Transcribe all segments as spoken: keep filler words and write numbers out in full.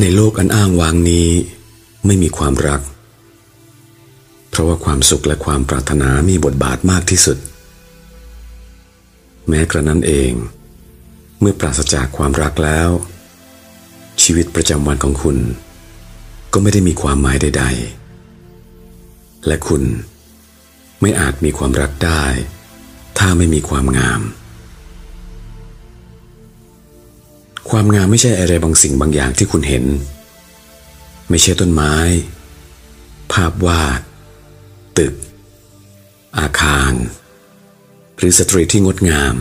ในโลกอันอ้างว้างนี้ไม่มีความรักเพราะว่าความสุขและความปรารถนามีบทบาทมากที่สุดแม้กระนั้นเองเมื่อปราศจากความรักแล้วชีวิตประจำวันของคุณก็ไม่ได้มีความหมายใดๆและคุณไม่อาจมีความรักได้ถ้าไม่มีความงามความงามไม่ใช่อะไรบางสิ่งบางอย่างที่คุณเห็นไม่ใช่ต้นไม้ภาพวาดตึกอาคารหรือสตรีที่งดงาม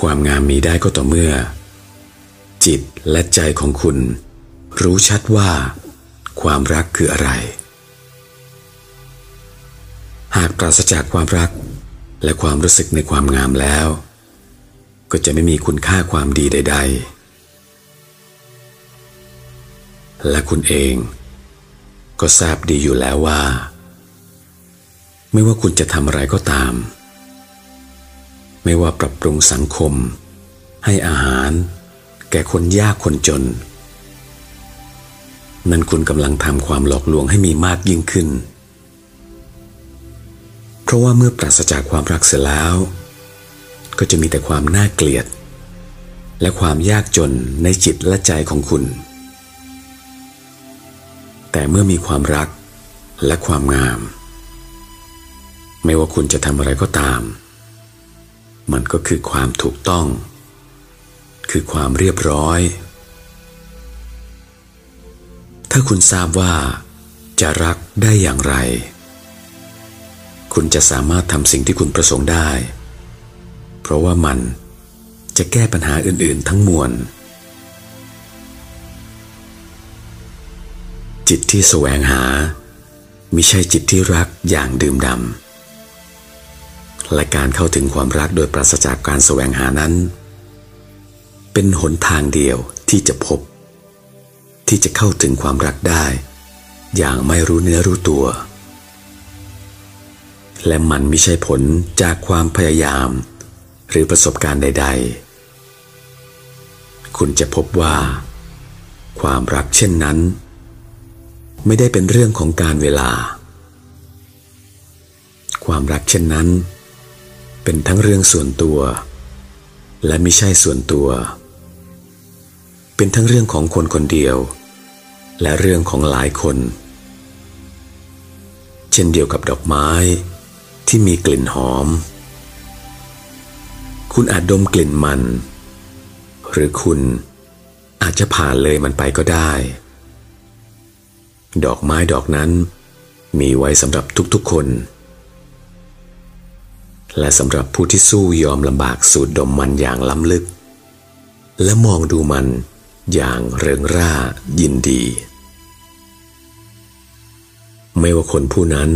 ความงามมีได้ก็ต่อเมื่อจิตและใจของคุณรู้ชัดว่าความรักคืออะไรหากปราศจากความรักและความรู้สึกในความงามแล้วก็จะไม่มีคุณค่าความดีใดๆและคุณเองก็ทราบดีอยู่แล้วว่าไม่ว่าคุณจะทำอะไรก็ตามไม่ว่าปรับปรุงสังคมให้อาหารแก่คนยากคนจนนั่นคุณกำลังทำความหลอกลวงให้มีมากยิ่งขึ้นเพราะว่าเมื่อปราศจากความรักเสียแล้วก็จะมีแต่ความน่าเกลียดและความยากจนในจิตและใจของคุณแต่เมื่อมีความรักและความงามไม่ว่าคุณจะทำอะไรก็ตามมันก็คือความถูกต้องคือความเรียบร้อยถ้าคุณทราบว่าจะรักได้อย่างไรคุณจะสามารถทำสิ่งที่คุณประสงค์ได้เพราะว่ามันจะแก้ปัญหาอื่นๆทั้งมวลจิตที่แสวงหามิใช่จิตที่รักอย่างดื่มด่ำและการเข้าถึงความรักโดยปราศจากการแสวงหานั้นเป็นหนทางเดียวที่จะพบที่จะเข้าถึงความรักได้อย่างไม่รู้เนื้อรู้ตัวและมันไม่ใช่ผลจากความพยายามหรือประสบการณ์ใดๆคุณจะพบว่าความรักเช่นนั้นไม่ได้เป็นเรื่องของการเวลาความรักเช่นนั้นเป็นทั้งเรื่องส่วนตัวและไม่ใช่ส่วนตัวเป็นทั้งเรื่องของคนคนเดียวและเรื่องของหลายคนเช่นเดียวกับดอกไม้ที่มีกลิ่นหอมคุณอาจดมกลิ่นมันหรือคุณอาจจะผ่านเลยมันไปก็ได้ดอกไม้ดอกนั้นมีไว้สำหรับทุกๆคนและสำหรับผู้ที่สู้ยอมลำบากสูดดมมันอย่างล้ำลึกและมองดูมันอย่างเริงร่ายินดีไม่ว่าคนผู้นั้น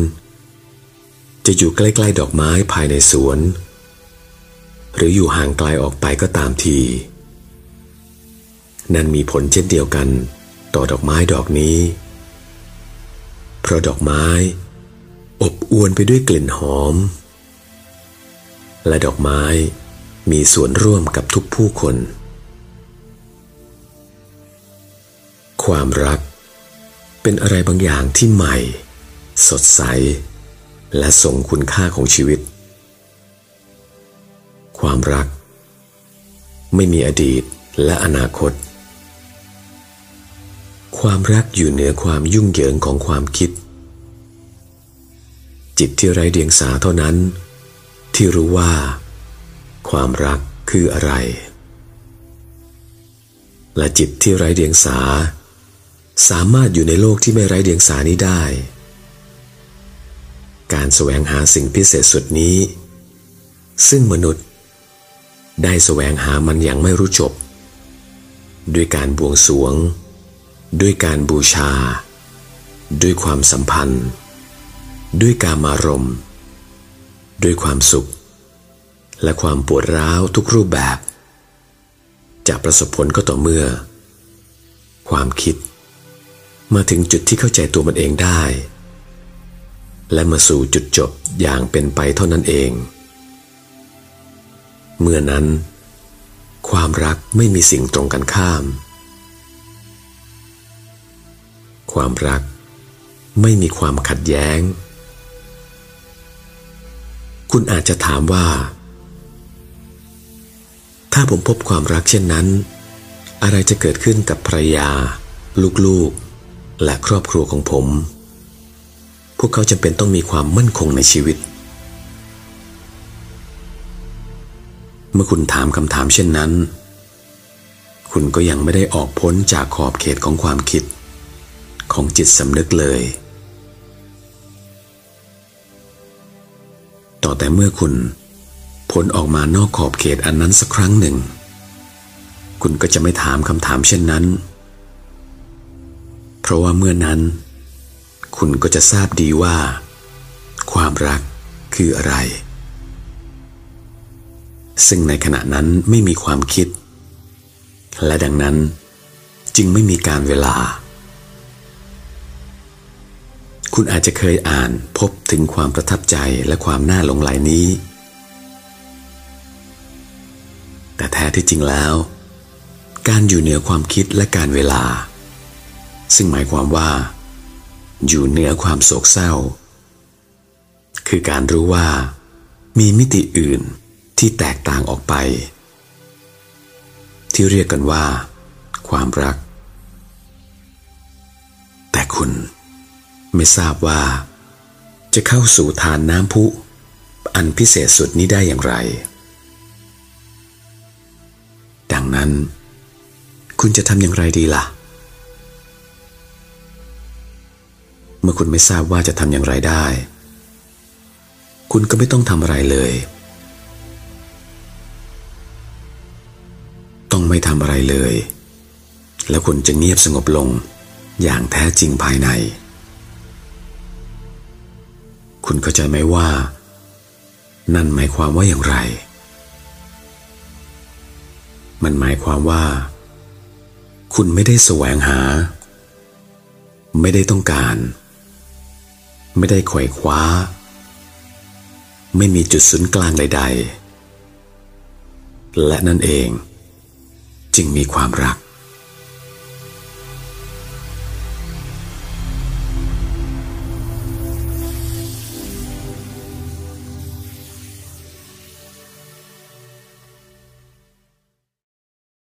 จะอยู่ใกล้ๆดอกไม้ภายในสวนหรืออยู่ห่างไกลออกไปก็ตามทีนั่นมีผลเช่นเดียวกันต่อดอกไม้ดอกนี้เพราะดอกไม้อบอวลไปด้วยกลิ่นหอมและดอกไม้มีส่วนร่วมกับทุกผู้คนความรักเป็นอะไรบางอย่างที่ใหม่สดใสและทรงคุณค่าของชีวิตความรักไม่มีอดีตและอนาคตความรักอยู่เหนือความยุ่งเหยิงของความคิดจิตที่ไร้เดียงสาเท่านั้นที่รู้ว่าความรักคืออะไรและจิตที่ไร้เดียงสาสามารถอยู่ในโลกที่ไม่ไร้เดียงสานี้ได้การแสวงหาสิ่งพิเศษสุดนี้ซึ่งมนุษย์ได้แสวงหามันอย่างไม่รู้จบด้วยการบวงสรวงด้วยการบูชาด้วยความสัมพันธ์ด้วยกามารมณ์ด้วยความสุขและความปวดร้าวทุกรูปแบบจะประสบผลก็ต่อเมื่อความคิดมาถึงจุดที่เข้าใจตัวมันเองได้และมาสู่จุดจบอย่างเป็นไปเท่านั้นเองเมื่อนั้นค ความรักไม่มีสิ่งตรงกันข้ามความรักไม่มีความขัดแย้งคุณอาจจะถามว่าถ้าผมพบความรักเช่นนั้นอะไรจะเกิดขึ้นกับภรรยาลูกๆและครอบครัวของผมพวกเขาจำเป็นต้องมีความมั่นคงในชีวิตเมื่อคุณถามคำถามเช่นนั้นคุณก็ยังไม่ได้ออกพ้นจากขอบเขตของความคิดของจิตสำนึกเลยต่อแต่เมื่อคุณพ้นออกมานอกขอบเขตอันนั้นสักครั้งหนึ่งคุณก็จะไม่ถามคำถามเช่นนั้นเพราะว่าเมื่อนั้นคุณก็จะทราบดีว่าความรักคืออะไรซึ่งในขณะนั้นไม่มีความคิดและดังนั้นจึงไม่มีการเวลาคุณอาจจะเคยอ่านพบถึงความประทับใจและความน่าหลงใหลนี้แต่แท้ที่จริงแล้วการอยู่เหนือความคิดและการเวลาซึ่งหมายความว่าอยู่เหนือความโศกเศร้าคือการรู้ว่ามีมิติอื่นที่แตกต่างออกไปที่เรียกกันว่าความรักแต่คุณไม่ทราบว่าจะเข้าสู่ฐานน้ำพุอันพิเศษสุดนี้ได้อย่างไรดังนั้นคุณจะทำอย่างไรดีล่ะเมื่อคุณไม่ทราบว่าจะทำอย่างไรได้คุณก็ไม่ต้องทำอะไรเลยต้องไม่ทำอะไรเลยแล้วคุณจะเงียบสงบลงอย่างแท้จริงภายในคุณเข้าใจไหมว่านั่นหมายความว่าอย่างไรมันหมายความว่าคุณไม่ได้แสวงหาไม่ได้ต้องการไม่ได้ไขว่คว้าไม่มีจุดศูนย์กลางใดๆและนั่นเองจึงมีความรัก